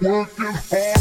working hard.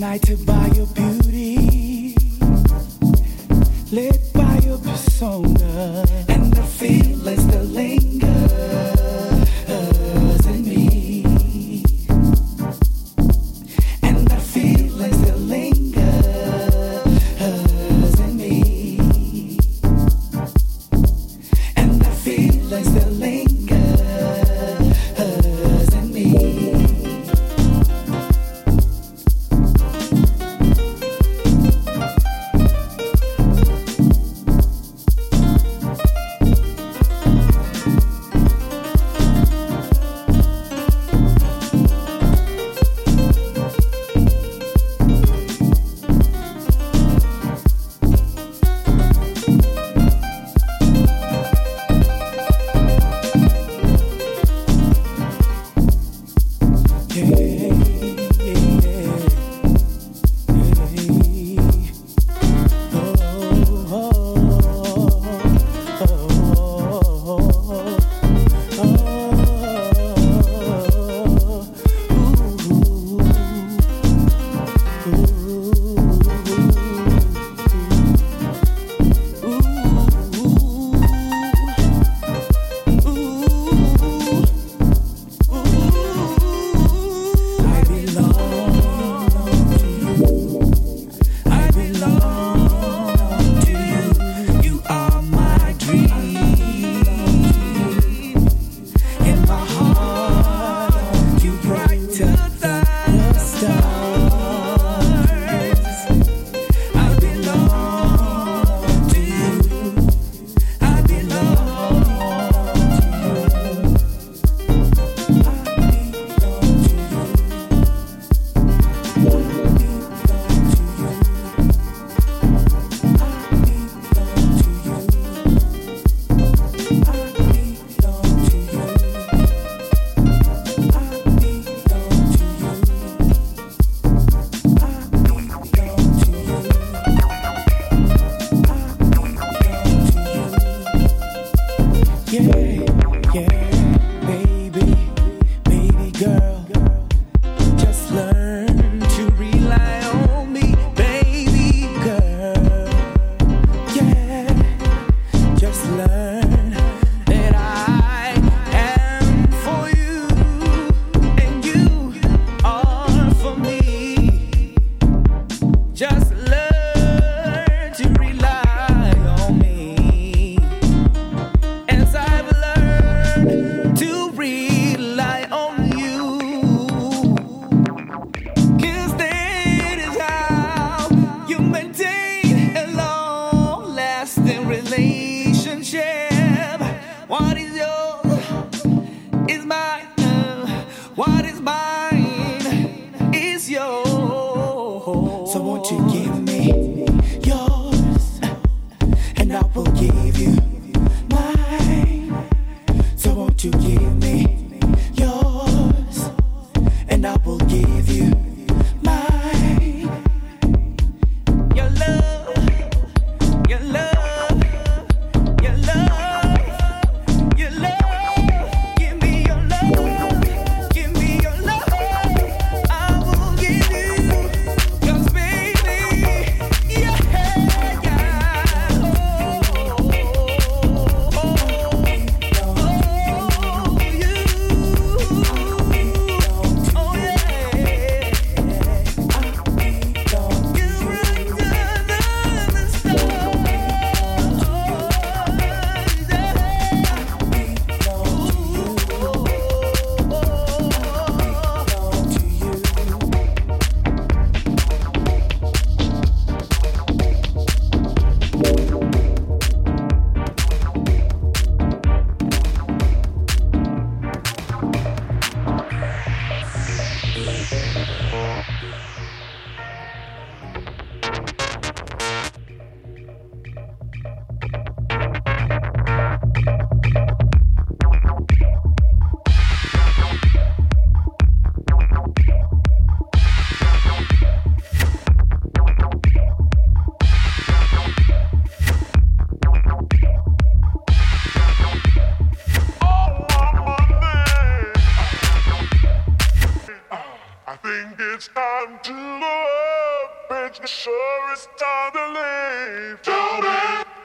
night to buy your beauty, lit by your persona, and the feelings that lingers in me, and the feelings that lingers in me, and the feelings that lingers in me. to the world, bitch, sure it's time to leave. Tell me.